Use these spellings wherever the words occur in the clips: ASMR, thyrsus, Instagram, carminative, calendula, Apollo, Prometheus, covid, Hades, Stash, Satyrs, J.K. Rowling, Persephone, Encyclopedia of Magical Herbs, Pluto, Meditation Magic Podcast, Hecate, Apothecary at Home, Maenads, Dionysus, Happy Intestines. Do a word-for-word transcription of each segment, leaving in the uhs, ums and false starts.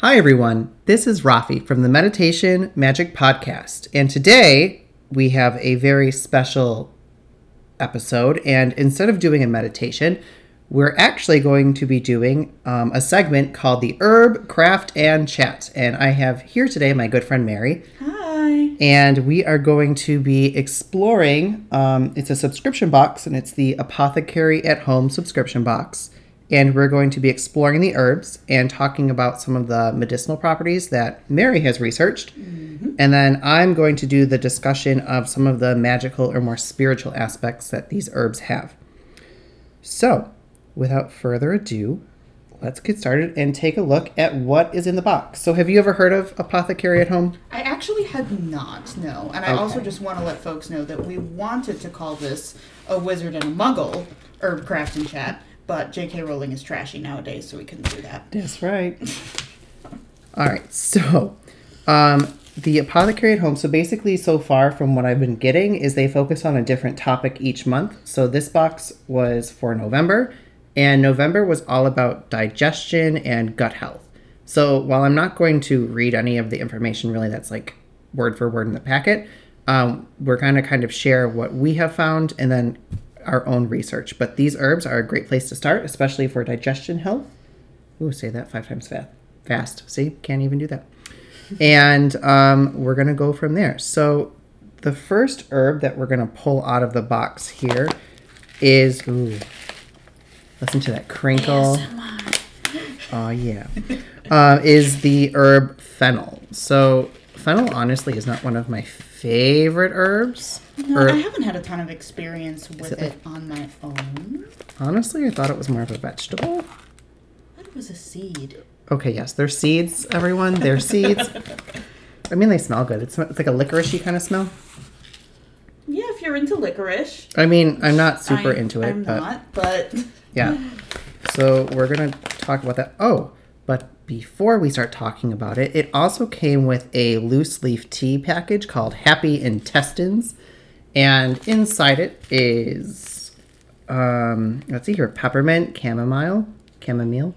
Hi everyone, this is Rafi from the Meditation Magic Podcast, and today we have a very special episode, and instead of doing a meditation, we're actually going to be doing um, a segment called The Herb, Craft, and Chat, and I have here today my good friend Mary. Hi. And we are going to be exploring, um, it's a subscription box, and it's the Apothecary at Home subscription box. And we're going to be exploring the herbs and talking about some of the medicinal properties that Mary has researched. Mm-hmm. And then I'm going to do the discussion of some of the magical or more spiritual aspects that these herbs have. So, without further ado, let's get started and take a look at what is in the box. So, have you ever heard of Apothecary at Home? I actually had not, no. And I okay. also just want to let folks know that we wanted to call this A Wizard and a Muggle, Herb, Craft, and Chat. But J K. Rowling is trashy nowadays, so we couldn't do that. That's right. All right. So um, the Apothecary at Home. So basically, so far from what I've been getting is they focus on a different topic each month. So this box was for November, and November was all about digestion and gut health. So while I'm not going to read any of the information really that's like word for word in the packet, um, we're going to kind of share what we have found and then our own research, but these herbs are a great place to start, especially for digestion health. Ooh, say that five times fast. Fast. See, can't even do that. And um, we're going to go from there. So the first herb that we're going to pull out of the box here is, ooh, listen to that crinkle. Oh, yeah. uh, is the herb fennel. So fennel, honestly, is not one of my favorite herbs. No, herb. I haven't had a ton of experience with it, like, it on my own. Honestly, I thought it was more of a vegetable. I thought it was a seed. Okay, yes, they're seeds, everyone. They're seeds. I mean, they smell good. It's, it's like a licoricey kind of smell. Yeah, if you're into licorice. I mean, I'm not super I, into it. I'm but, not, but... yeah. So we're going to talk about that. Oh, but... before we start talking about it, it also came with a loose leaf tea package called Happy Intestines. And inside it is, um, let's see here, peppermint, chamomile, chamomile,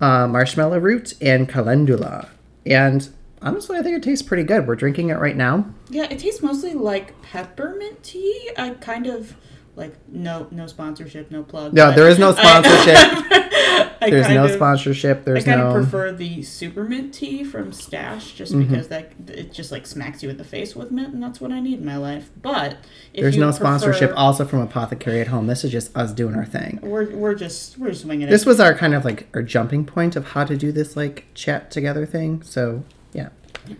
uh, marshmallow root, and calendula. And honestly, I think it tastes pretty good. We're drinking it right now. Yeah, it tastes mostly like peppermint tea. I kind of... Like, no no sponsorship, no plug. No, there is no sponsorship. I, I There's no of, sponsorship. There's no... I kind no... of prefer the super mint tea from Stash just mm-hmm. because that it just, like, smacks you in the face with mint, and that's what I need in my life. But if There's you no prefer... sponsorship also from Apothecary at Home. This is just us doing our thing. We're we're just we're swinging it. This was our kind of, like, our jumping point of how to do this, like, chat together thing. So, yeah.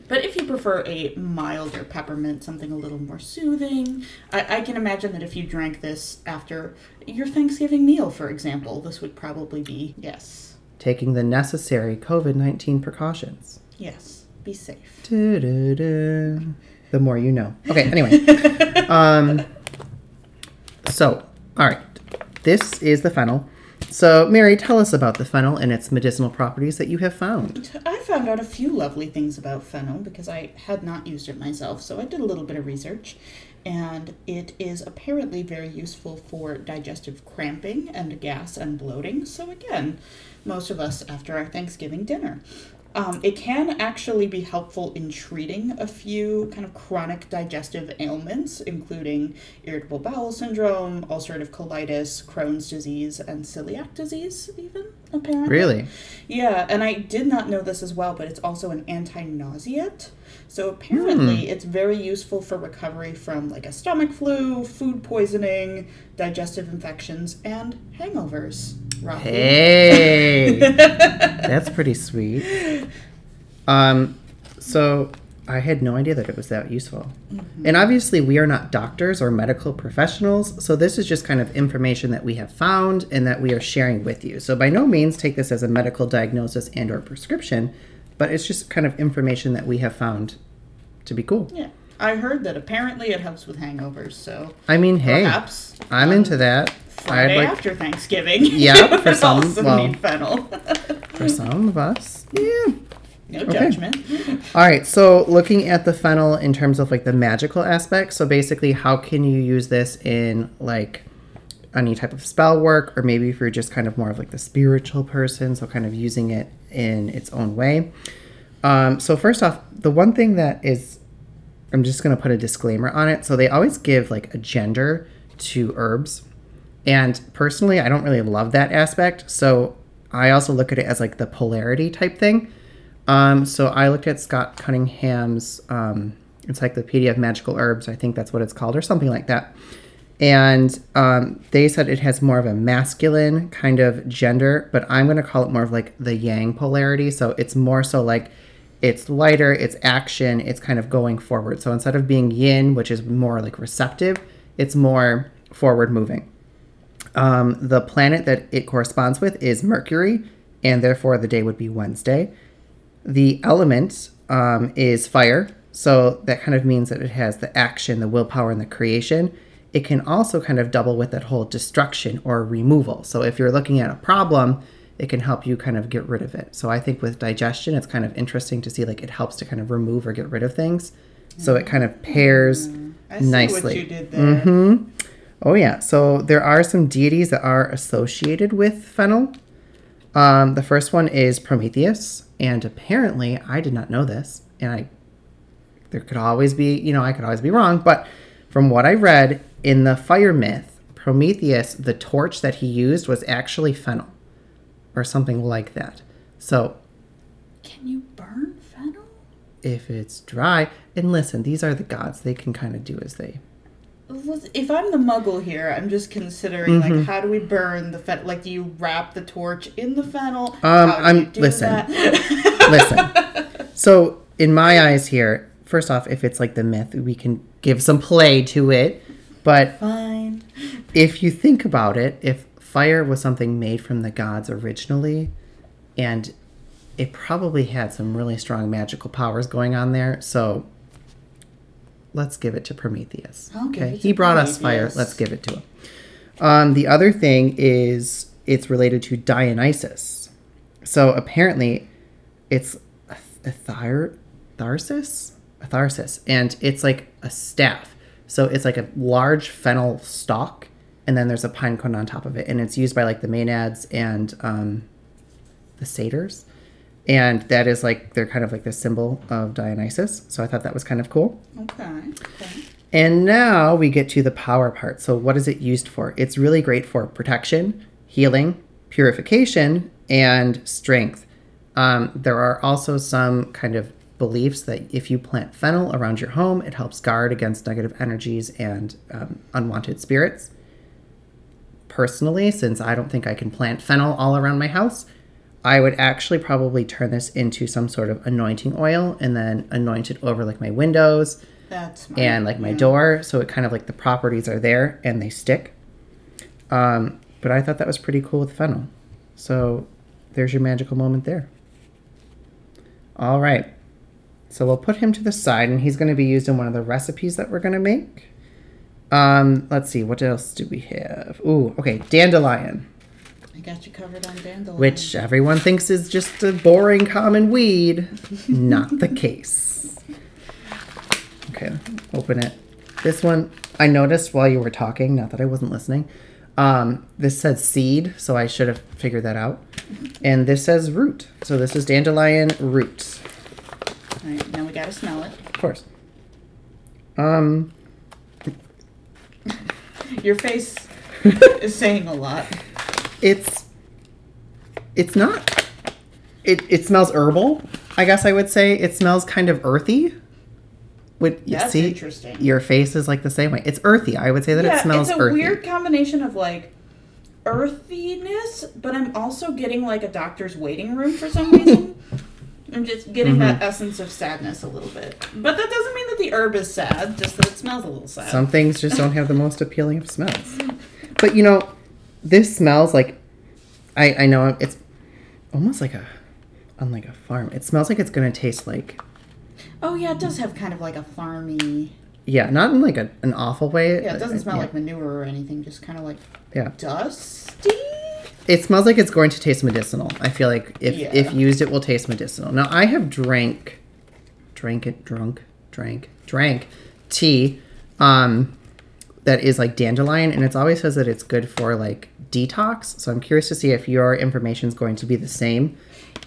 But if you prefer a milder peppermint, something a little more soothing, I, I can imagine that if you drank this after your Thanksgiving meal, for example, this would probably be, yes. Taking the necessary covid nineteen precautions. Yes, be safe. Da-da-da. The more you know. Okay, anyway. um. So, all right, this is the fennel. So, Mary, tell us about the fennel and its medicinal properties that you have found. I found out a few lovely things about fennel because I had not used it myself, so I did a little bit of research. And it is apparently very useful for digestive cramping and gas and bloating. So, again, most of us after our Thanksgiving dinner. Um, it can actually be helpful in treating a few kind of chronic digestive ailments, including irritable bowel syndrome, ulcerative colitis, Crohn's disease, and celiac disease even, apparently. Really? Yeah, and I did not know this as well, but it's also an anti-nauseate. So apparently mm. it's very useful for recovery from like a stomach flu, food poisoning, digestive infections, and hangovers. Rocky. Hey, that's pretty sweet. Um, so I had no idea that it was that useful. Mm-hmm. And obviously we are not doctors or medical professionals, so this is just kind of information that we have found and that we are sharing with you. So by no means take this as a medical diagnosis and or prescription, but it's just kind of information that we have found to be cool. Yeah. I heard that apparently it helps with hangovers, so I mean, hey, perhaps, I'm um, into that. Friday like, after Thanksgiving. Yeah, for some, also well, need fennel. For some of us, yeah. No okay. judgment. All right, so looking at the fennel in terms of like the magical aspect, so basically how can you use this in like any type of spell work, or maybe if you're just kind of more of like the spiritual person, so kind of using it in its own way. Um, so first off, the one thing that is, I'm just going to put a disclaimer on it. So they always give like a gender to herbs. And personally, I don't really love that aspect. So I also look at it as like the polarity type thing. Um, so I looked at Scott Cunningham's um, Encyclopedia of Magical Herbs. I think that's what it's called or something like that. And um, they said it has more of a masculine kind of gender, but I'm going to call it more of like the yang polarity. So it's more so like it's lighter, it's action, it's kind of going forward. So instead of being yin, which is more like receptive, it's more forward moving. Um, the planet that it corresponds with is Mercury, and therefore the day would be Wednesday. The element um, is fire. So that kind of means that it has the action, the willpower, and the creation. It can also kind of double with that whole destruction or removal. So if you're looking at a problem, it can help you kind of get rid of it. So I think with digestion, it's kind of interesting to see like it helps to kind of remove or get rid of things. Mm-hmm. So it kind of pairs mm-hmm. nicely. I see what you did there. Mm-hmm. Oh yeah. So there are some deities that are associated with fennel. Um, the first one is Prometheus, and apparently I did not know this, and I there could always be you know I could always be wrong, but from what I read. In the fire myth, Prometheus, the torch that he used was actually fennel or something like that. So can you burn fennel? If it's dry. And listen, these are the gods. They can kind of do as they... If I'm the muggle here, I'm just considering, mm-hmm. like, how do we burn the fennel? Like, do you wrap the torch in the fennel? Um, how do I'm, you do listen, that? listen. So in my eyes here, first off, if it's like the myth, we can give some play to it. But Fine. If you think about it, if fire was something made from the gods originally, and it probably had some really strong magical powers going on there, so let's give it to Prometheus. I'll okay, to he brought Prometheus. Us fire. Let's give it to him. Um, the other thing is it's related to Dionysus. So apparently, it's a, a thyr, thyrsus, a thyrsus, and it's like a staff. So it's like a large fennel stalk, and then there's a pine cone on top of it. And it's used by like the Maenads and um, the Satyrs. And that is like, they're kind of like the symbol of Dionysus. So I thought that was kind of cool. Okay. okay. And now we get to the power part. So what is it used for? It's really great for protection, healing, purification, and strength. Um, there are also some kind of beliefs that if you plant fennel around your home, it helps guard against negative energies and um, unwanted spirits. Personally, since I don't think I can plant fennel all around my house, I would actually probably turn this into some sort of anointing oil and then anoint it over like my windows That's my and like my yeah. door. So it kind of like the properties are there and they stick. Um, but I thought that was pretty cool with fennel. So there's your magical moment there. All right. So we'll put him to the side, and he's going to be used in one of the recipes that we're going to make. Um, let's see. What else do we have? Ooh, okay. Dandelion. I got you covered on dandelion. Which everyone thinks is just a boring common weed. Not the case. Okay. Open it. This one, I noticed while you were talking, not that I wasn't listening, um, this says seed, so I should have figured that out. And this says root. So this is dandelion root. All right, now we gotta smell it. Of course. Um, your face is saying a lot. It's, it's not. It it smells herbal. I guess I would say it smells kind of earthy. Would you That's see? Interesting. Your face is like the same way. It's earthy. I would say that yeah, it smells earthy. It's a earthy. Weird combination of like. Earthiness, but I'm also getting like a doctor's waiting room for some reason. I'm just getting mm-hmm. that essence of sadness a little bit. But that doesn't mean that the herb is sad, just that it smells a little sad. Some things just don't have the most appealing of smells. But, you know, this smells like, I, I know it's almost like a, on like a farm. It smells like it's going to taste like. Oh, yeah, it does have kind of like a farmy. Yeah, not in like a, an awful way. Yeah, it doesn't smell yeah. like manure or anything, just kind of like yeah. dusty. It smells like it's going to taste medicinal. I feel like if, yeah. if used, it will taste medicinal. Now, I have drank, drank it, drunk, drank, drank tea um, that is like dandelion, and it always says that it's good for like detox. So I'm curious to see if your information is going to be the same.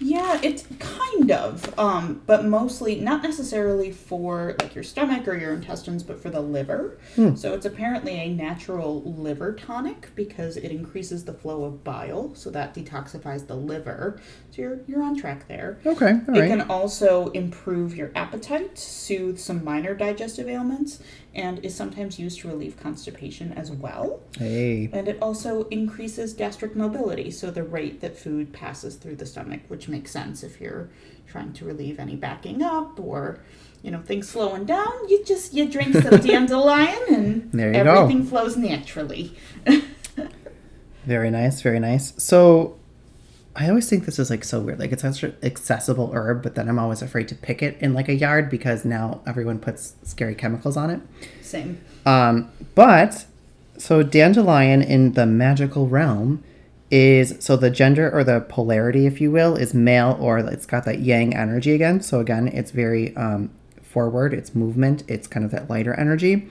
Yeah, it's kind of, um, but mostly not necessarily for like your stomach or your intestines, but for the liver. Hmm. So it's apparently a natural liver tonic because it increases the flow of bile, so that detoxifies the liver. So you're you're on track there. Okay, all right. It can also improve your appetite, soothe some minor digestive ailments, and is sometimes used to relieve constipation as well. Hey. And it also increases gastric mobility, so the rate that food passes through the stomach, which makes sense if you're trying to relieve any backing up or, you know, things slowing down. You just, you drink some dandelion and there you everything go. Flows naturally. Very nice, very nice. So I always think this is like so weird. Like it's an accessible herb, but then I'm always afraid to pick it in like a yard because now everyone puts scary chemicals on it. Same. Um, but so dandelion in the magical realm is, so the gender or the polarity, if you will, is male, or it's got that yang energy again. So again, it's very um, forward. It's movement. It's kind of that lighter energy.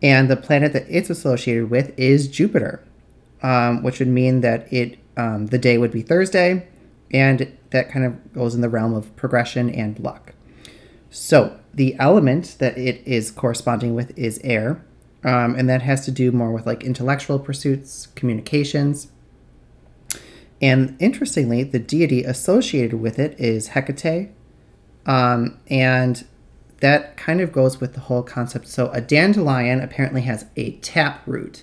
And the planet that it's associated with is Jupiter, um, which would mean that it Um, the day would be Thursday, and that kind of goes in the realm of progression and luck. So the element that it is corresponding with is air, um, and that has to do more with like intellectual pursuits, communications. And interestingly, the deity associated with it is Hecate, um, and that kind of goes with the whole concept. So a dandelion apparently has a taproot,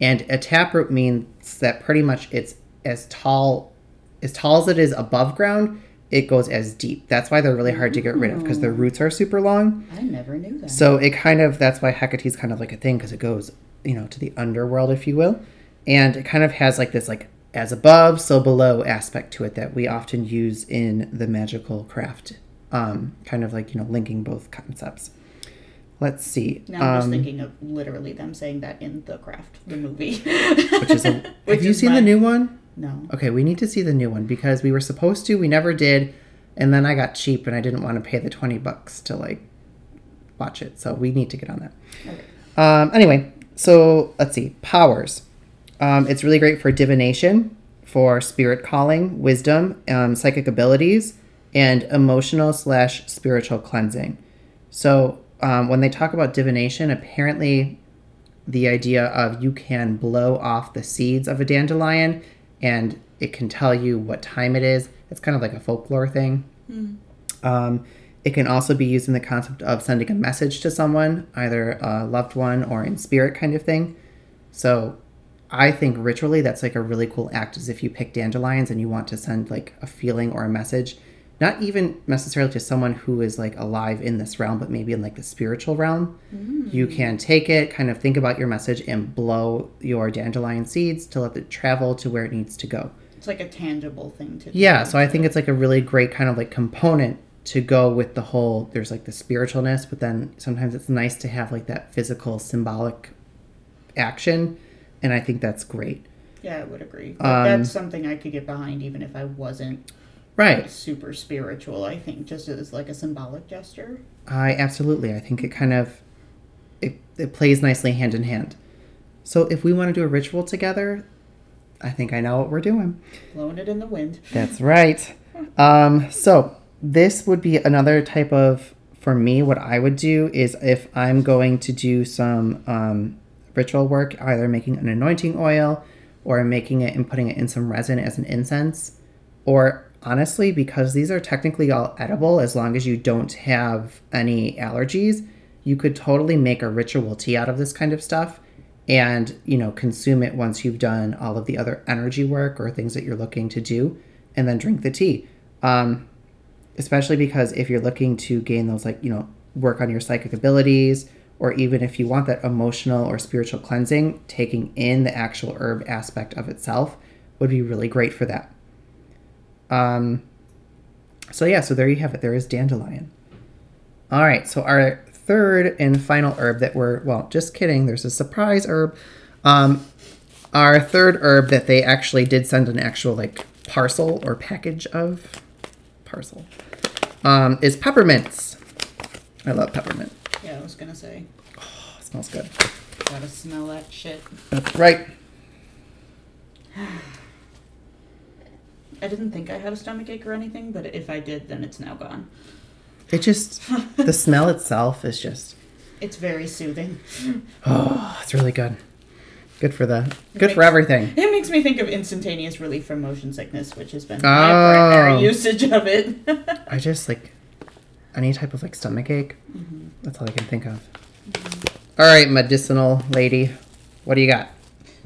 and a taproot means that pretty much it's as tall as tall as it is above ground, it goes as deep. That's why they're really hard to get rid of, because their roots are super long. I never knew that. So it kind of, that's why Hecate's kind of like a thing, because it goes, you know, to the underworld, if you will. And it kind of has like this like as above, so below aspect to it that we often use in the magical craft. Um, kind of like, you know, linking both concepts. Let's see. Now I'm um, just thinking of literally them saying that in The Craft, the movie. Which is a, have which you is seen my, the new one? No. Okay, we need to see the new one because we were supposed to, we never did, and then I got cheap and I didn't want to pay the twenty bucks to like watch it. So we need to get on that. Okay. Um, anyway, so let's see. Powers. Um, it's really great for divination, for spirit calling, wisdom, um, psychic abilities, and emotional slash spiritual cleansing. So Um, when they talk about divination, apparently the idea of you can blow off the seeds of a dandelion and it can tell you what time it is. It's kind of like a folklore thing. Mm. Um, it can also be used in the concept of sending a message to someone, either a loved one or in spirit kind of thing. So I think ritually that's like a really cool act, is if you pick dandelions and you want to send like a feeling or a message. Not even necessarily to someone who is like alive in this realm, but maybe in like the spiritual realm. Mm. You can take it, kind of think about your message, and blow your dandelion seeds to let it travel to where it needs to go. It's like a tangible thing to do. Yeah, so I think it's like a really great kind of like component to go with the whole, there's like the spiritualness, but then sometimes it's nice to have like that physical symbolic action, and I think that's great. Yeah, I would agree. Like um, that's something I could get behind even if I wasn't right. Super spiritual, I think, just as like a symbolic gesture. I absolutely. I think it kind of, it, it plays nicely hand in hand. So if we want to do a ritual together, I think I know what we're doing. Blowing it in the wind. That's right. Um, so this would be another type of, for me, what I would do is if I'm going to do some um, ritual work, either making an anointing oil or making it and putting it in some resin as an incense, or honestly, because these are technically all edible, as long as you don't have any allergies, you could totally make a ritual tea out of this kind of stuff and, you know, consume it once you've done all of the other energy work or things that you're looking to do, and then drink the tea. Um, especially because if you're looking to gain those, like, you know, work on your psychic abilities, or even if you want that emotional or spiritual cleansing, taking in the actual herb aspect of itself would be really great for that. Um, so yeah, so there you have it. There is dandelion. All right. So our third and final herb that we're, well, just kidding. There's a surprise herb. Um, our third herb that they actually did send an actual like parcel or package of parcel, um, is peppermints. I love peppermint. Yeah, I was going to say. Oh, it smells good. Gotta smell that shit. That's right. I didn't think I had a stomach ache or anything, but if I did, then it's now gone. It just, the smell itself is just... It's very soothing. Oh, it's really good. Good for that. Good makes, for everything. It makes me think of instantaneous relief from motion sickness, which has been my oh. primary usage of it. I just, like, any type of, like, stomach ache, mm-hmm. that's all I can think of. Mm-hmm. All right, medicinal lady, what do you got?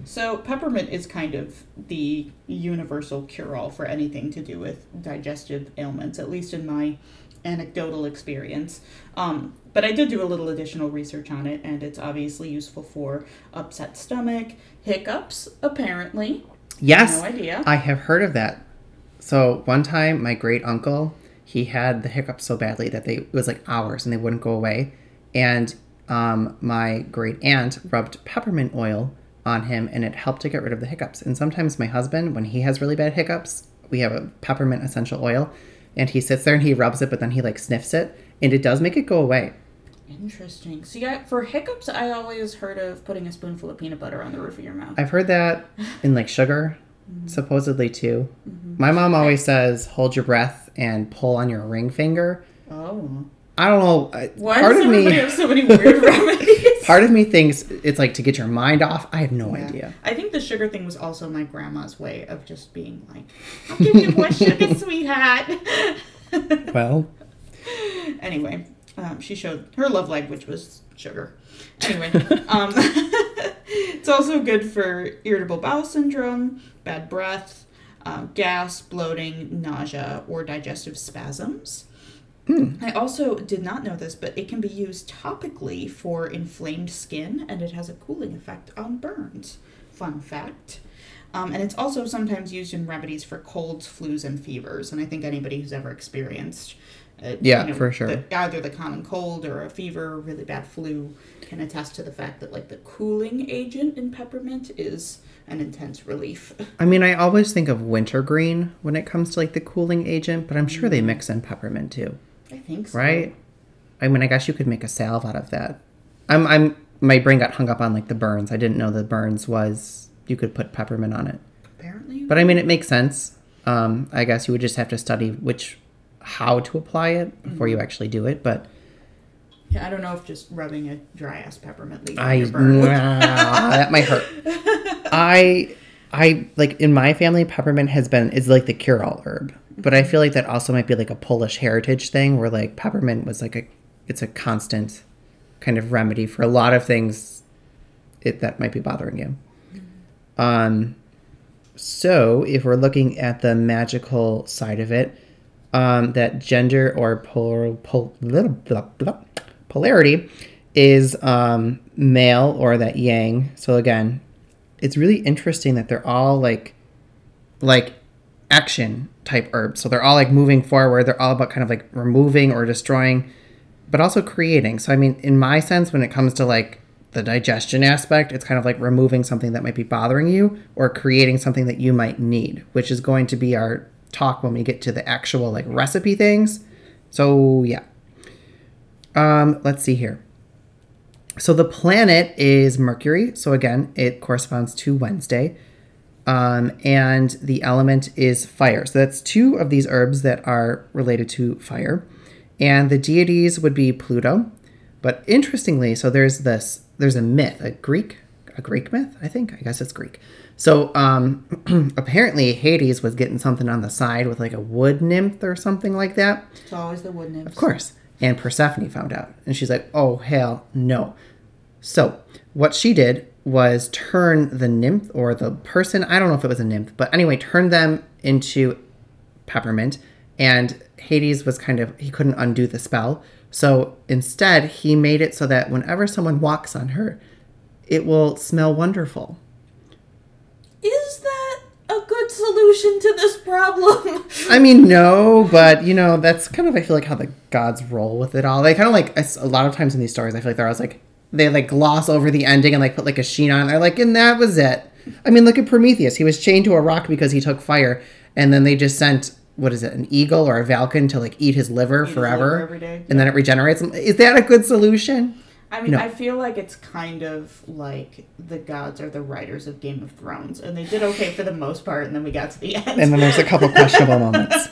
So peppermint is kind of the universal cure-all for anything to do with digestive ailments, at least in my anecdotal experience. Um, but I did do a little additional research on it, and it's obviously useful for upset stomach, hiccups, apparently. Yes. No idea. I have heard of that. So one time, my great uncle, he had the hiccups so badly that they it was like hours and they wouldn't go away. And um, my great aunt rubbed peppermint oil on him, and it helped to get rid of the hiccups. And sometimes my husband, when he has really bad hiccups, we have a peppermint essential oil, and he sits there and he rubs it, but then he like sniffs it, and it does make it go away. Interesting. See, I, for hiccups, I always heard of putting a spoonful of peanut butter on the roof of your mouth. I've heard that in like sugar, mm-hmm. supposedly too. Mm-hmm. My mom always says, hold your breath and pull on your ring finger. Oh. I don't know. Why part does of everybody me, have so many weird remedies? Part of me thinks it's like to get your mind off. I have no yeah. idea. I think the sugar thing was also my grandma's way of just being like, I'll give you more sugar, sweetheart. Well. Anyway, um, she showed her love language was sugar. Anyway, um, it's also good for irritable bowel syndrome, bad breath, um, gas, bloating, nausea, or digestive spasms. Mm. I also did not know this, but it can be used topically for inflamed skin, and it has a cooling effect on burns. Fun fact. Um, and it's also sometimes used in remedies for colds, flus, and fevers. And I think anybody who's ever experienced uh, yeah, you know, for sure. the, either the common cold or a fever or really bad flu can attest to the fact that like the cooling agent in peppermint is an intense relief. I mean, I always think of wintergreen when it comes to like the cooling agent, but I'm sure they mix in peppermint too. I think so. Right? I mean, I guess you could make a salve out of that. I'm, I'm, my brain got hung up on like the burns. I didn't know the burns was, you could put peppermint on it. Apparently. But I mean, it makes sense. Um, I guess you would just have to study which, how to apply it before mm-hmm. you actually do it. But yeah, I don't know if just rubbing a dry ass peppermint leaf on your burn. Nah, that might hurt. I, I like in my family, peppermint has been, is like the cure all herb. But I feel like that also might be like a Polish heritage thing where like peppermint was like a, it's a constant kind of remedy for a lot of things it, that might be bothering you. Mm-hmm. Um, so if we're looking at the magical side of it, um, that gender or polar, pol, blah, blah, blah, polarity is um, male or that yang. So again, it's really interesting that they're all like, like, action type herbs. So they're all like moving forward. They're all about kind of like removing or destroying, but also creating. So I mean, in my sense, when it comes to like the digestion aspect, it's kind of like removing something that might be bothering you or creating something that you might need, which is going to be our talk when we get to the actual like recipe things. So yeah. Um, let's see here. So the planet is Mercury. So again, it corresponds to Wednesday. Um, and the element is fire. So that's two of these herbs that are related to fire. And the deities would be Pluto. But interestingly, so there's this, there's a myth, a Greek, a Greek myth, I think. I guess it's Greek. So um, apparently Hades was getting something on the side with like a wood nymph or something like that. It's always the wood nymphs. Of course. And Persephone found out. And she's like, oh, hell no. So what she did was turn the nymph or the person, I don't know if it was a nymph, but anyway, turn them into peppermint, and Hades was kind of, he couldn't undo the spell. So instead he made it so that whenever someone walks on her, it will smell wonderful. Is that a good solution to this problem? I mean, no, but you know, that's kind of, I feel like how the gods roll with it all. They kind of like, a lot of times in these stories, I feel like they're always like, they like gloss over the ending and like put like a sheen on it. They're like, and that was it. I mean, look at Prometheus. He was chained to a rock because he took fire. And then they just sent, what is it, an eagle or a falcon to like eat his liver eat forever. His liver every day. And yeah. Then it regenerates. Is that a good solution? I mean, no. I feel like it's kind of like the gods are the writers of Game of Thrones, and they did okay for the most part, and then we got to the end. And then there's a couple questionable moments.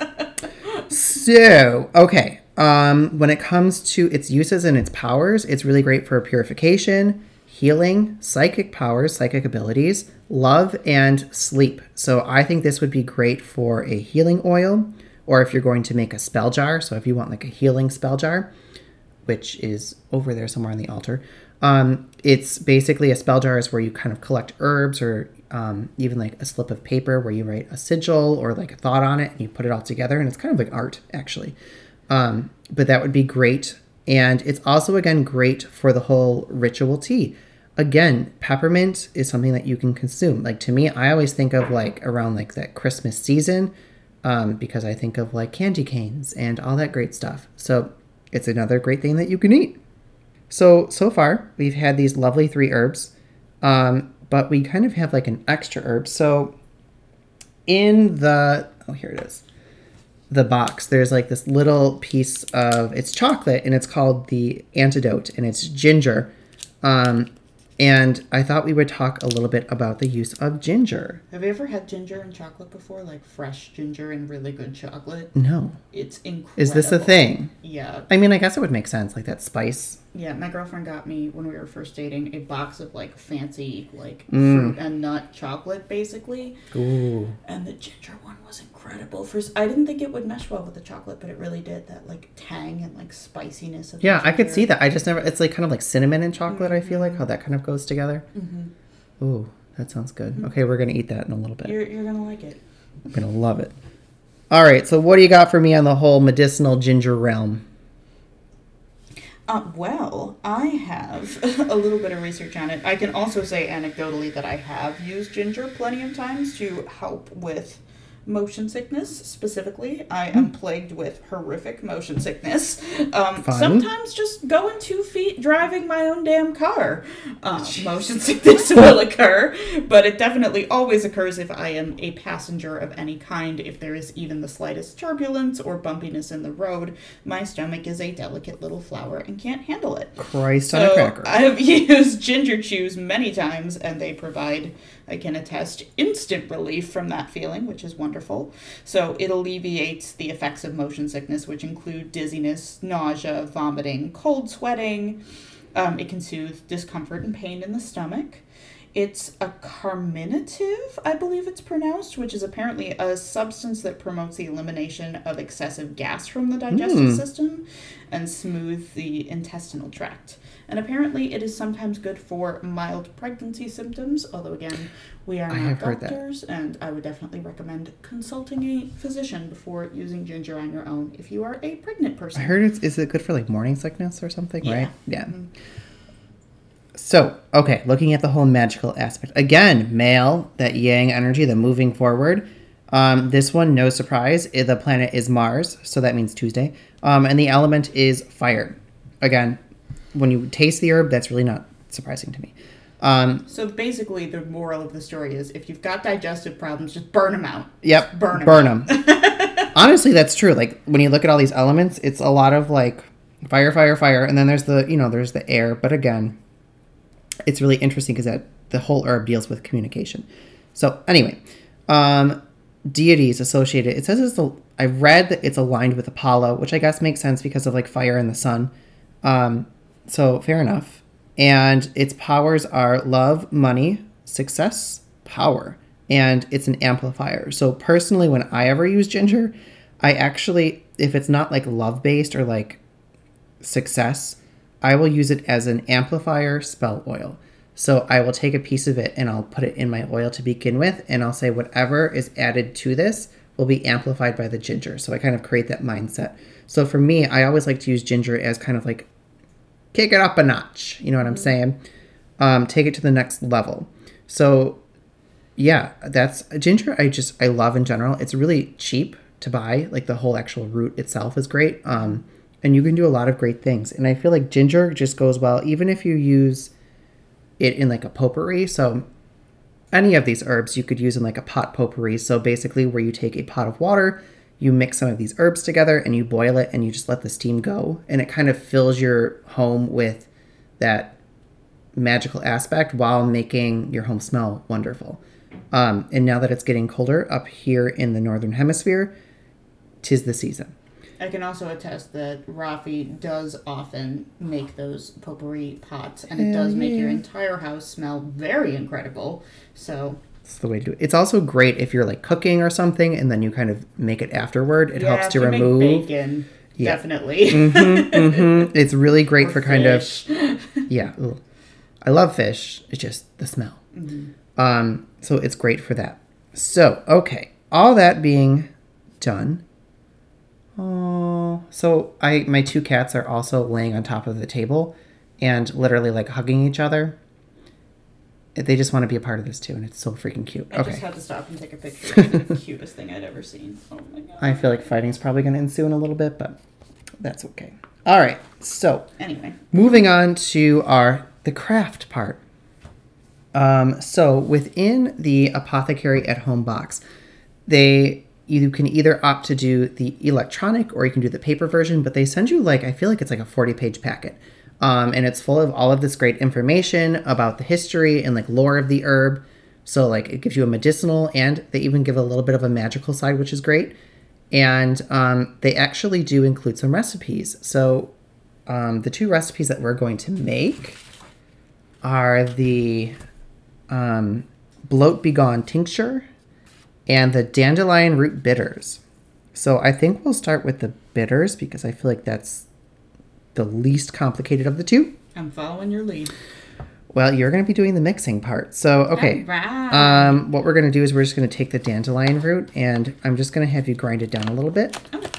So, okay. Um, when it comes to its uses and its powers, it's really great for purification, healing, psychic powers, psychic abilities, love, and sleep. So I think this would be great for a healing oil, or if you're going to make a spell jar. So if you want like a healing spell jar, which is over there somewhere on the altar. Um, it's basically a spell jar is where you kind of collect herbs or um, even like a slip of paper where you write a sigil or like a thought on it and you put it all together. And it's kind of like art, actually. Um, but that would be great. And it's also, again, great for the whole ritual tea. Again, peppermint is something that you can consume. Like to me, I always think of like around like that Christmas season um, because I think of like candy canes and all that great stuff. So it's another great thing that you can eat. So, so far, we've had these lovely three herbs, um, but we kind of have like an extra herb. So in the, oh, here it is, the box, there's like this little piece of, it's chocolate, and it's called the antidote, and it's ginger. Um, and I thought we would talk a little bit about the use of ginger. Have you ever had ginger and chocolate before? Like fresh ginger and really good chocolate? No. It's incredible. Is this a thing? Yeah. I mean, I guess it would make sense, like that spice. Yeah, my girlfriend got me, when we were first dating, a box of like fancy like mm. fruit and nut chocolate, basically. Ooh. And the ginger one was incredible. First, I didn't think it would mesh well with the chocolate, but it really did. That like tang and like spiciness of yeah, the ginger. I could see that. I just never, it's like kind of like cinnamon and chocolate, mm-hmm. I feel like, how that kind of goes together. Mm-hmm. Ooh, that sounds good. Mm-hmm. Okay, we're going to eat that in a little bit. You're, you're going to like it. I'm going to love it. All right, so what do you got for me on the whole medicinal ginger realm? Uh, well, I have a little bit of research on it. I can also say anecdotally that I have used ginger plenty of times to help with motion sickness. Specifically, I am plagued with horrific motion sickness. Um, sometimes just going two feet driving my own damn car. Uh, motion sickness will occur, but it definitely always occurs if I am a passenger of any kind. If there is even the slightest turbulence or bumpiness in the road, my stomach is a delicate little flower and can't handle it. Christ so on a cracker. I have used ginger chews many times, and they provide, I can attest, instant relief from that feeling, which is wonderful. So it alleviates the effects of motion sickness, which include dizziness, nausea, vomiting, cold sweating. Um, it can soothe discomfort and pain in the stomach. It's a carminative, I believe it's pronounced, which is apparently a substance that promotes the elimination of excessive gas from the digestive mm. system and smooth the intestinal tract. And apparently it is sometimes good for mild pregnancy symptoms, although again, we are not doctors, and I would definitely recommend consulting a physician before using ginger on your own if you are a pregnant person. I heard it's, is it good for like morning sickness or something, yeah. right? Yeah. Mm-hmm. So, okay, looking at the whole magical aspect. Again, male, that yang energy, the moving forward. Um, this one, no surprise, the planet is Mars, so that means Tuesday. Um, and the element is fire. Again, when you taste the herb, that's really not surprising to me. Um, so basically, the moral of the story is if you've got digestive problems, just burn them out. Yep, just burn them. Burn out. them. Honestly, that's true. Like, when you look at all these elements, it's a lot of, like, fire, fire, fire. And then there's the, you know, there's the air. But again, it's really interesting because that the whole herb deals with communication. So anyway, um, deities associated. It says it's a, I read that it's aligned with Apollo, which I guess makes sense because of like fire and the sun. Um, so fair enough. And its powers are love, money, success, power, and it's an amplifier. So personally, when I ever use ginger, I actually, if it's not like love based or like success, I will use it as an amplifier spell oil. So I will take a piece of it and I'll put it in my oil to begin with. And I'll say whatever is added to this will be amplified by the ginger. So I kind of create that mindset. So for me, I always like to use ginger as kind of like kick it up a notch. You know what I'm saying? Um, take it to the next level. So yeah, that's ginger. I just, I love in general. It's really cheap to buy. Like the whole actual root itself is great. Um, And you can do a lot of great things. And I feel like ginger just goes well, even if you use it in like a potpourri. So any of these herbs you could use in like a pot potpourri. So basically where you take a pot of water, you mix some of these herbs together and you boil it and you just let the steam go. And it kind of fills your home with that magical aspect while making your home smell wonderful. Um, and now that it's getting colder up here in the Northern Hemisphere, 'tis the season. I can also attest that Rafi does often make those potpourri pots, and it does make your entire house smell very incredible. So it's the way to do it. It's also great if you're like cooking or something, and then you kind of make it afterward. It yeah, helps to remove make bacon. Yeah. Definitely. mm-hmm, mm-hmm. It's really great or for fish. kind of yeah. Ooh. I love fish. It's just the smell. Mm-hmm. Um. So it's great for that. So okay, all that being done. Oh, so I my two cats are also laying on top of the table and literally like hugging each other. They just want to be a part of this too, and it's so freaking cute. I okay. just had to stop and take a picture. It's the cutest thing I'd ever seen. Oh my god. I feel like fighting's probably going to ensue in a little bit, but that's okay. All right. So, anyway, moving on to our the craft part. Um so within the Apothecary at Home box, they you can either opt to do the electronic or you can do the paper version, but they send you like, I feel like it's like a forty page packet. Um, and it's full of all of this great information about the history and like lore of the herb. So like it gives you a medicinal, and they even give a little bit of a magical side, which is great. And um, they actually do include some recipes. So um, the two recipes that we're going to make are the um, bloat begone tincture and the dandelion root bitters. So I think we'll start with the bitters because I feel like that's the least complicated of the two. I'm following your lead. Well, you're going to be doing the mixing part. So, okay. All right. Um, what we're going to do is we're just going to take the dandelion root, and I'm just going to have you grind it down a little bit. Okay.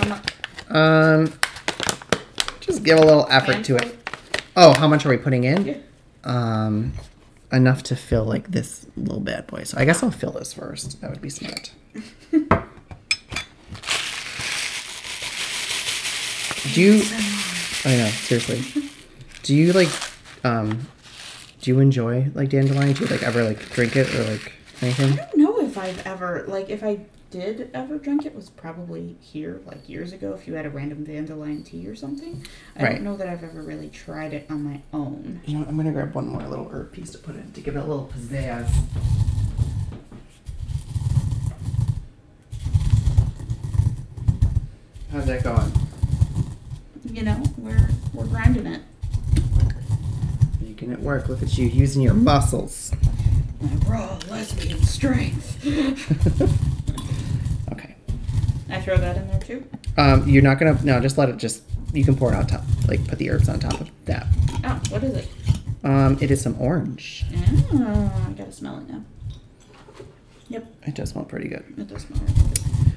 How much? Um, just give a little effort and to it. Oh, how much are we putting in? Yeah. Um... Enough to fill like this little bad boy. So I guess I'll fill this first. That would be smart. Do you? I know, seriously. Do you like? Um, do you enjoy like dandelion? Do you like ever like drink it or like anything? I don't know if I've ever like if I did ever drink it was probably here like years ago. If you had a random dandelion tea or something. I right. don't know that I've ever really tried it on my own. You know, I'm gonna grab one more little herb piece to put in to give it a little pizzazz. How's that going? You know, we're we're grinding it. Making it work. Look at you using your muscles. My raw lesbian strength. Okay. I throw that in there too? Um, you're not gonna no, just let it just you can pour it on top. Like put the herbs on top of that. Oh, what is it? Um, it is some orange. Oh, I gotta smell it now. Yep. It does smell pretty good. It does smell really good.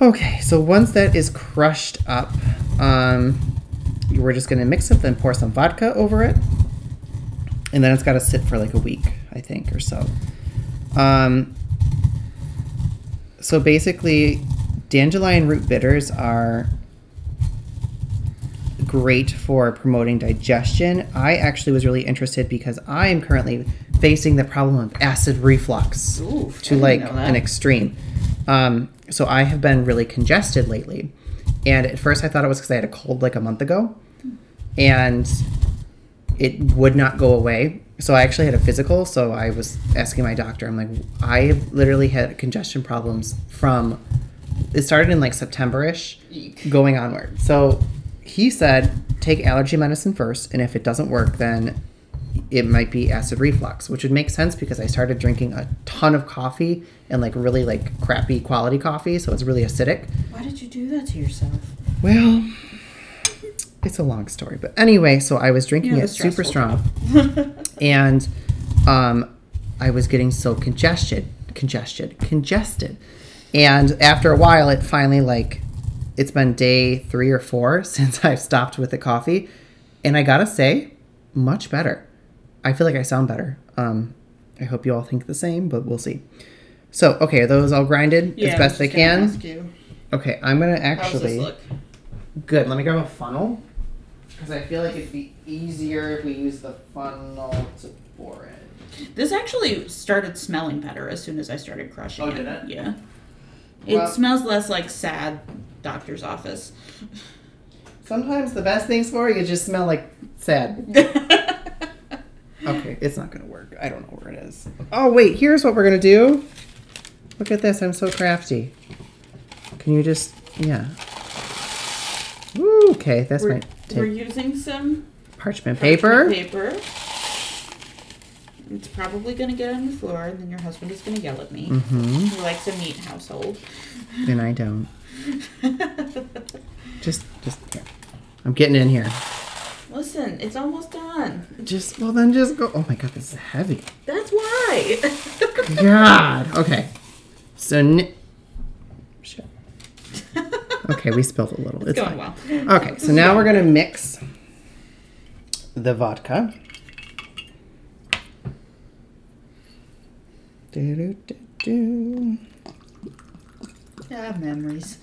Okay, so once that is crushed up, um, we're just going to mix it, then pour some vodka over it. And then it's got to sit for like a week, I think, or so. Um, so basically, dandelion root bitters are great for promoting digestion. I actually was really interested because I am currently facing the problem of acid reflux Ooh, to like an extreme. Um, so I have been really congested lately. And at first I thought it was because I had a cold like a month ago and it would not go away. So I actually had a physical. So I was asking my doctor, I'm like, I literally had congestion problems from, it started in like September-ish going onward. So he said, take allergy medicine first. And if it doesn't work, then it might be acid reflux, which would make sense because I started drinking a ton of coffee and like really like crappy quality coffee. So it's really acidic. Why did you do that to yourself? Well, it's a long story, but anyway, so I was drinking you know, it super strong and, um, I was getting so congested, congested, congested. And after a while, it finally like, it's been day three or four since I've stopped with the coffee, and I gotta say much better. I feel like I sound better. Um, I hope you all think the same, but we'll see. So, okay, are those all grinded yeah, as best they can? Ask you. Okay, I'm going to actually... How does this look? Good. Let me grab a funnel, because I feel like it'd be easier if we use the funnel to pour it. This actually started smelling better as soon as I started crushing it. Oh, did it? it? Yeah. Well, it smells less like sad doctor's office. Sometimes the best things for you just smell like sad. Okay, it's not going to work. I don't know where it is. Oh, wait, here's what we're going to do. Look at this. I'm so crafty. Can you just, yeah. Woo, okay, that's we're, my tip. We're using some parchment, parchment paper. paper. It's probably going to get on the floor, and then your husband is going to yell at me. Mm-hmm. He likes a neat household. And I don't. Just, just, yeah. I'm getting in here. Listen, it's almost done. Just, well then just go. Oh my God, this is heavy. That's why. God. Okay. So, n- shit. Okay, we spilled a little. It's, it's going fine. Well. Okay, so now we're going to mix the vodka. Do, do, do, do. Ah, memories.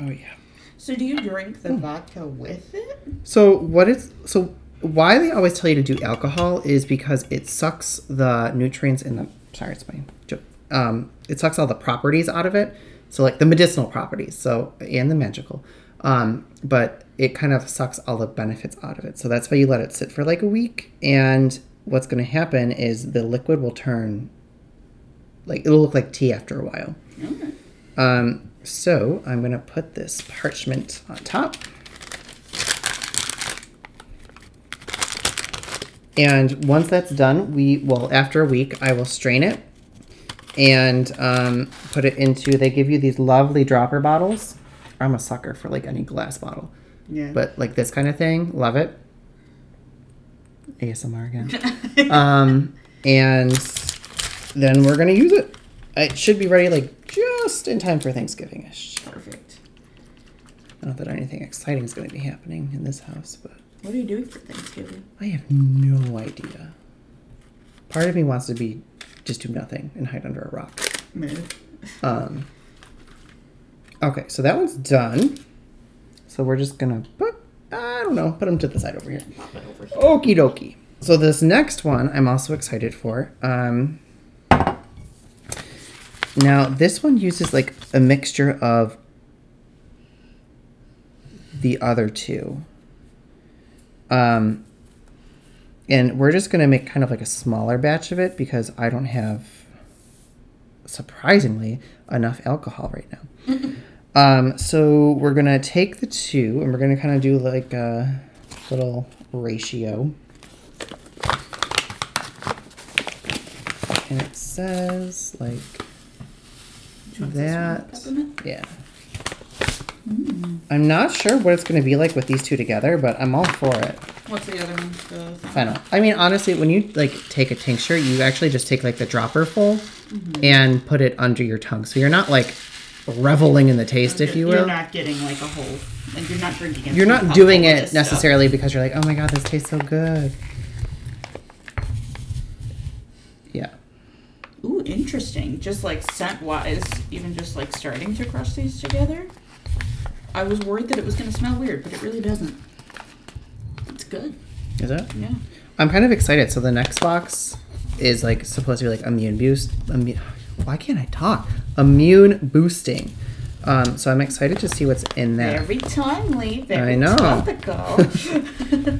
Oh, yeah. So do you drink the vodka with it? So what it's so why they always tell you to do alcohol is because it sucks the nutrients in the sorry, it's my joke. Um, it sucks all the properties out of it. So like the medicinal properties, so and the magical. Um, but it kind of sucks all the benefits out of it. So that's why you let it sit for like a week, and what's going to happen is the liquid will turn like it'll look like tea after a while. Okay. Um, so I'm going to put this parchment on top. And once that's done, we will, after a week, I will strain it and um, put it into, they give you these lovely dropper bottles. I'm a sucker for like any glass bottle. Yeah. But like this kind of thing, love it. A S M R again. um, and then we're going to use it. It should be ready like just in time for Thanksgiving-ish. Perfect. Not that anything exciting is going to be happening in this house, but... What are you doing for Thanksgiving? I have no idea. Part of me wants to be just do nothing and hide under a rock. Maybe. Um. Okay, so that one's done. So we're just going to put, I don't know, put them to the side over here. Pop it over here. Okie dokie. So this next one I'm also excited for. Um... Now, this one uses, like, a mixture of the other two. Um, and we're just going to make kind of like a smaller batch of it because I don't have, surprisingly, enough alcohol right now. um, so we're going to take the two and we're going to kind of do, like, a little ratio. And it says, like... That, yeah. Mm. I'm not sure what it's going to be like with these two together, but I'm all for it. What's the other one? I don't know. I mean, honestly, when you like take a tincture, you actually just take like the dropper full mm-hmm. and put it under your tongue. So you're not like reveling in the taste, if you will. You're not getting like a whole, like you're not drinking it. You're not doing it necessarily because you're like, oh my God, this tastes so good. Yeah. Ooh, interesting. Just like scent-wise, even just like starting to crush these together. I was worried that it was going to smell weird, but it really doesn't. It's good. Is it? Yeah. I'm kind of excited. So the next box is like supposed to be like immune boost. Immune, why can't I talk? Immune boosting. Um, so I'm excited to see what's in there. Very timely. Very I know. Topical.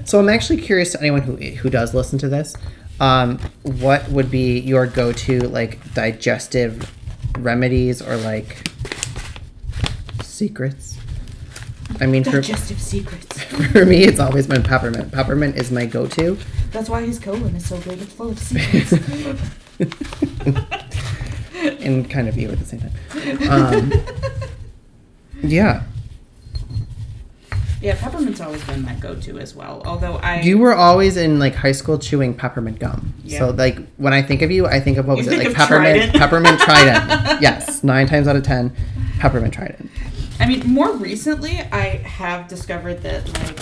So I'm actually curious to anyone who who does listen to this. Um, what would be your go-to, like, digestive remedies or, like, secrets? I mean, digestive for, secrets. For me, it's always been peppermint. Peppermint is my go-to. That's why his colon is so big. It's full of secrets. And kind of you at the same time. Um, yeah. Yeah, peppermint's always been my go-to as well. Although I... You were always in, like, high school chewing peppermint gum. Yeah. So, like, when I think of you, I think of, what was it? Like, peppermint Trident. Peppermint Trident. Yes. Nine times out of ten, peppermint Trident. I mean, more recently, I have discovered that, like,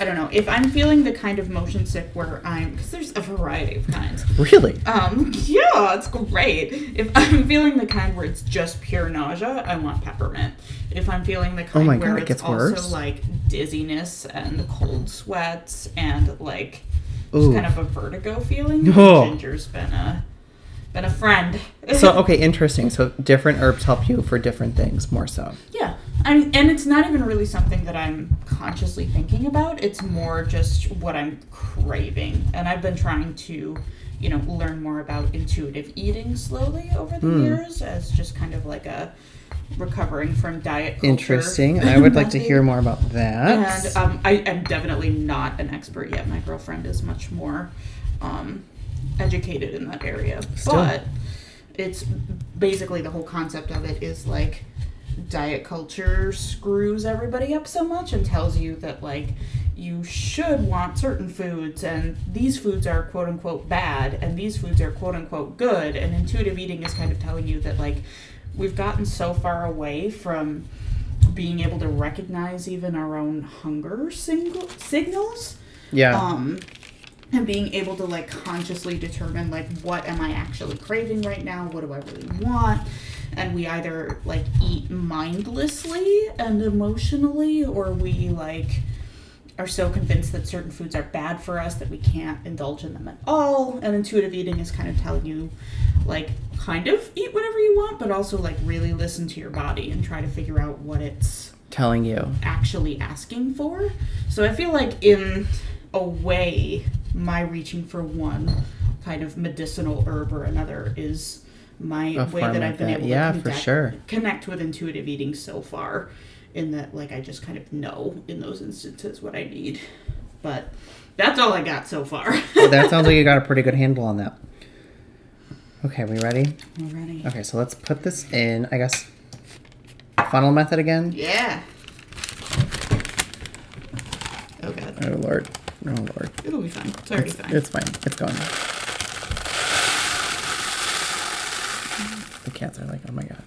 I don't know, if I'm feeling the kind of motion sick where I'm... Because there's a variety of kinds. Really? Um, yeah, it's great. If I'm feeling the kind where it's just pure nausea, I want peppermint. If I'm feeling the kind oh where God, it's it also worse. Like dizziness and cold sweats and like just kind of a vertigo feeling, oh. Ginger's been a been a friend. So okay, interesting. So different herbs help you for different things more so. Yeah, I'm, and it's not even really something that I'm consciously thinking about. It's more just what I'm craving. And I've been trying to, you know, learn more about intuitive eating slowly over the mm. years as just kind of like a recovering from diet culture. Interesting. I would like to hear more about that. And um, I am definitely not an expert yet. My girlfriend is much more um, educated in that area. Still. But it's basically the whole concept of it is like diet culture screws everybody up so much and tells you that like you should want certain foods and these foods are quote unquote bad and these foods are quote unquote good, and intuitive eating is kind of telling you that like we've gotten so far away from being able to recognize even our own hunger sing- signals. Yeah. Um, and being able to like consciously determine like what am I actually craving right now? What do I really want? And we either like eat mindlessly and emotionally, or we like are so convinced that certain foods are bad for us that we can't indulge in them at all. And intuitive eating is kind of telling you like kind of eat whatever you want, but also like really listen to your body and try to figure out what it's telling you, actually asking for. So I feel like in a way my reaching for one kind of medicinal herb or another is my a way that I've been that. able yeah, to connect, for sure. connect with intuitive eating so far, in that like I just kind of know in those instances what I need. But that's all I got so far. Well, that sounds like you got a pretty good handle on that. Okay, we ready? We're ready. Okay, so let's put this in, I guess, funnel method again? Yeah. Oh, God. Oh, Lord. Oh, Lord. It'll be fine. It's already it's, fine. It's fine. It's going. The cats are like, oh, my God.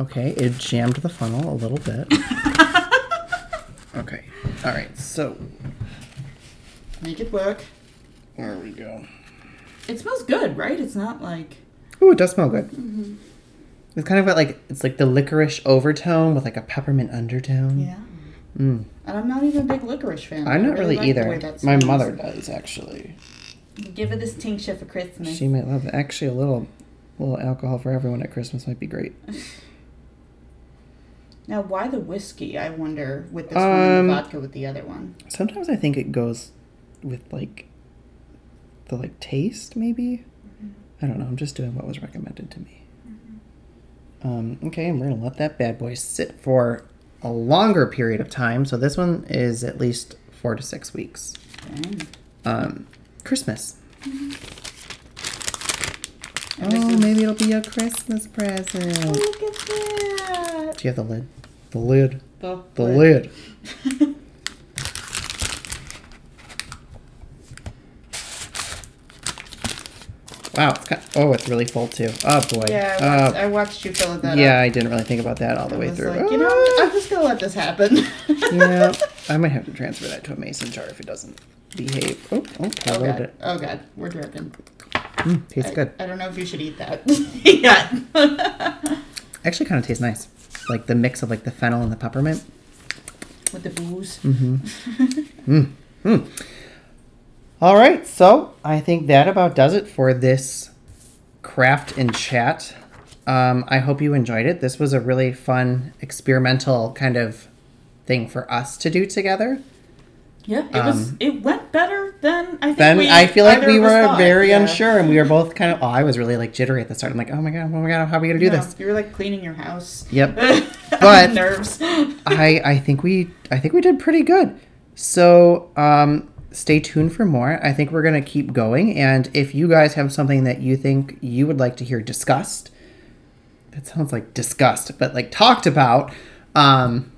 Okay, it jammed the funnel a little bit. Okay. All right, so. Make it work. There we go. It smells good, right? It's not like... Ooh, it does smell good. Mm-hmm. It's kind of got like... It's like the licorice overtone with like a peppermint undertone. Yeah. Mm. And I'm not even a big licorice fan. I'm not really, really like either. My mother does, actually. Give her this tincture for Christmas. She might love it. Actually, a little... Little alcohol for everyone at Christmas might be great. Now, why the whiskey, I wonder, with this um, one and the vodka with the other one? Sometimes I think it goes with, like, the, like, taste, maybe? Mm-hmm. I don't know. I'm just doing what was recommended to me. Mm-hmm. Um, okay, I'm going to let that bad boy sit for a longer period of time. So this one is at least four to six weeks. Okay. Um, Christmas. Mm-hmm. Oh, maybe it'll be a Christmas present. Oh, look at that. Do you have the lid? The lid. The, the lid. lid. Wow. It's kind of, oh, it's really full, too. Oh, boy. Yeah, I watched, uh, I watched you fill it that yeah, up. Yeah, I didn't really think about that all I the way through. Like, oh. You know, I'm just going to let this happen. Yeah. I might have to transfer that to a mason jar if it doesn't behave. Oh, oh, I oh, God. It. Oh, God. We're dripping. Mm, tastes I, good. I don't know if you should eat that. Yeah. Actually kind of tastes nice. Like the mix of like the fennel and the peppermint. With the booze. Mm-hmm. mm. Mm. All right. So I think that about does it for this craft and chat. Um, I hope you enjoyed it. This was a really fun experimental kind of thing for us to do together. Yeah, it um, was. It went better than I think. Then we, I feel like we were thought. very yeah. unsure, and we were both kind of. Oh, I was really like jittery at the start. I'm like, oh my god, oh my god, how are we gonna do no, this? You were like cleaning your house. Yep. But nerves. I I think we I think we did pretty good. So um, stay tuned for more. I think we're gonna keep going, and if you guys have something that you think you would like to hear discussed, that sounds like discussed, but like talked about. Um,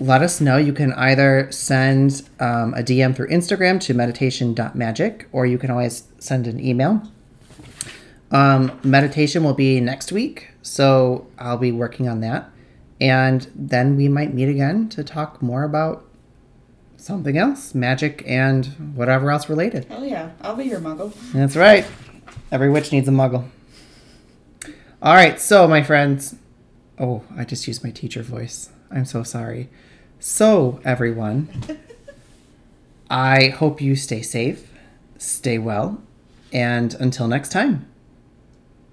Let us know. You can either send um, a D M through Instagram to meditation dot magic, or you can always send an email. Um, meditation will be next week, so I'll be working on that. And then we might meet again to talk more about something else, magic and whatever else related. Hell yeah. I'll be your muggle. That's right. Every witch needs a muggle. All right. So, my friends. Oh, I just used my teacher voice. I'm so sorry. So, everyone, I hope you stay safe, stay well, and until next time.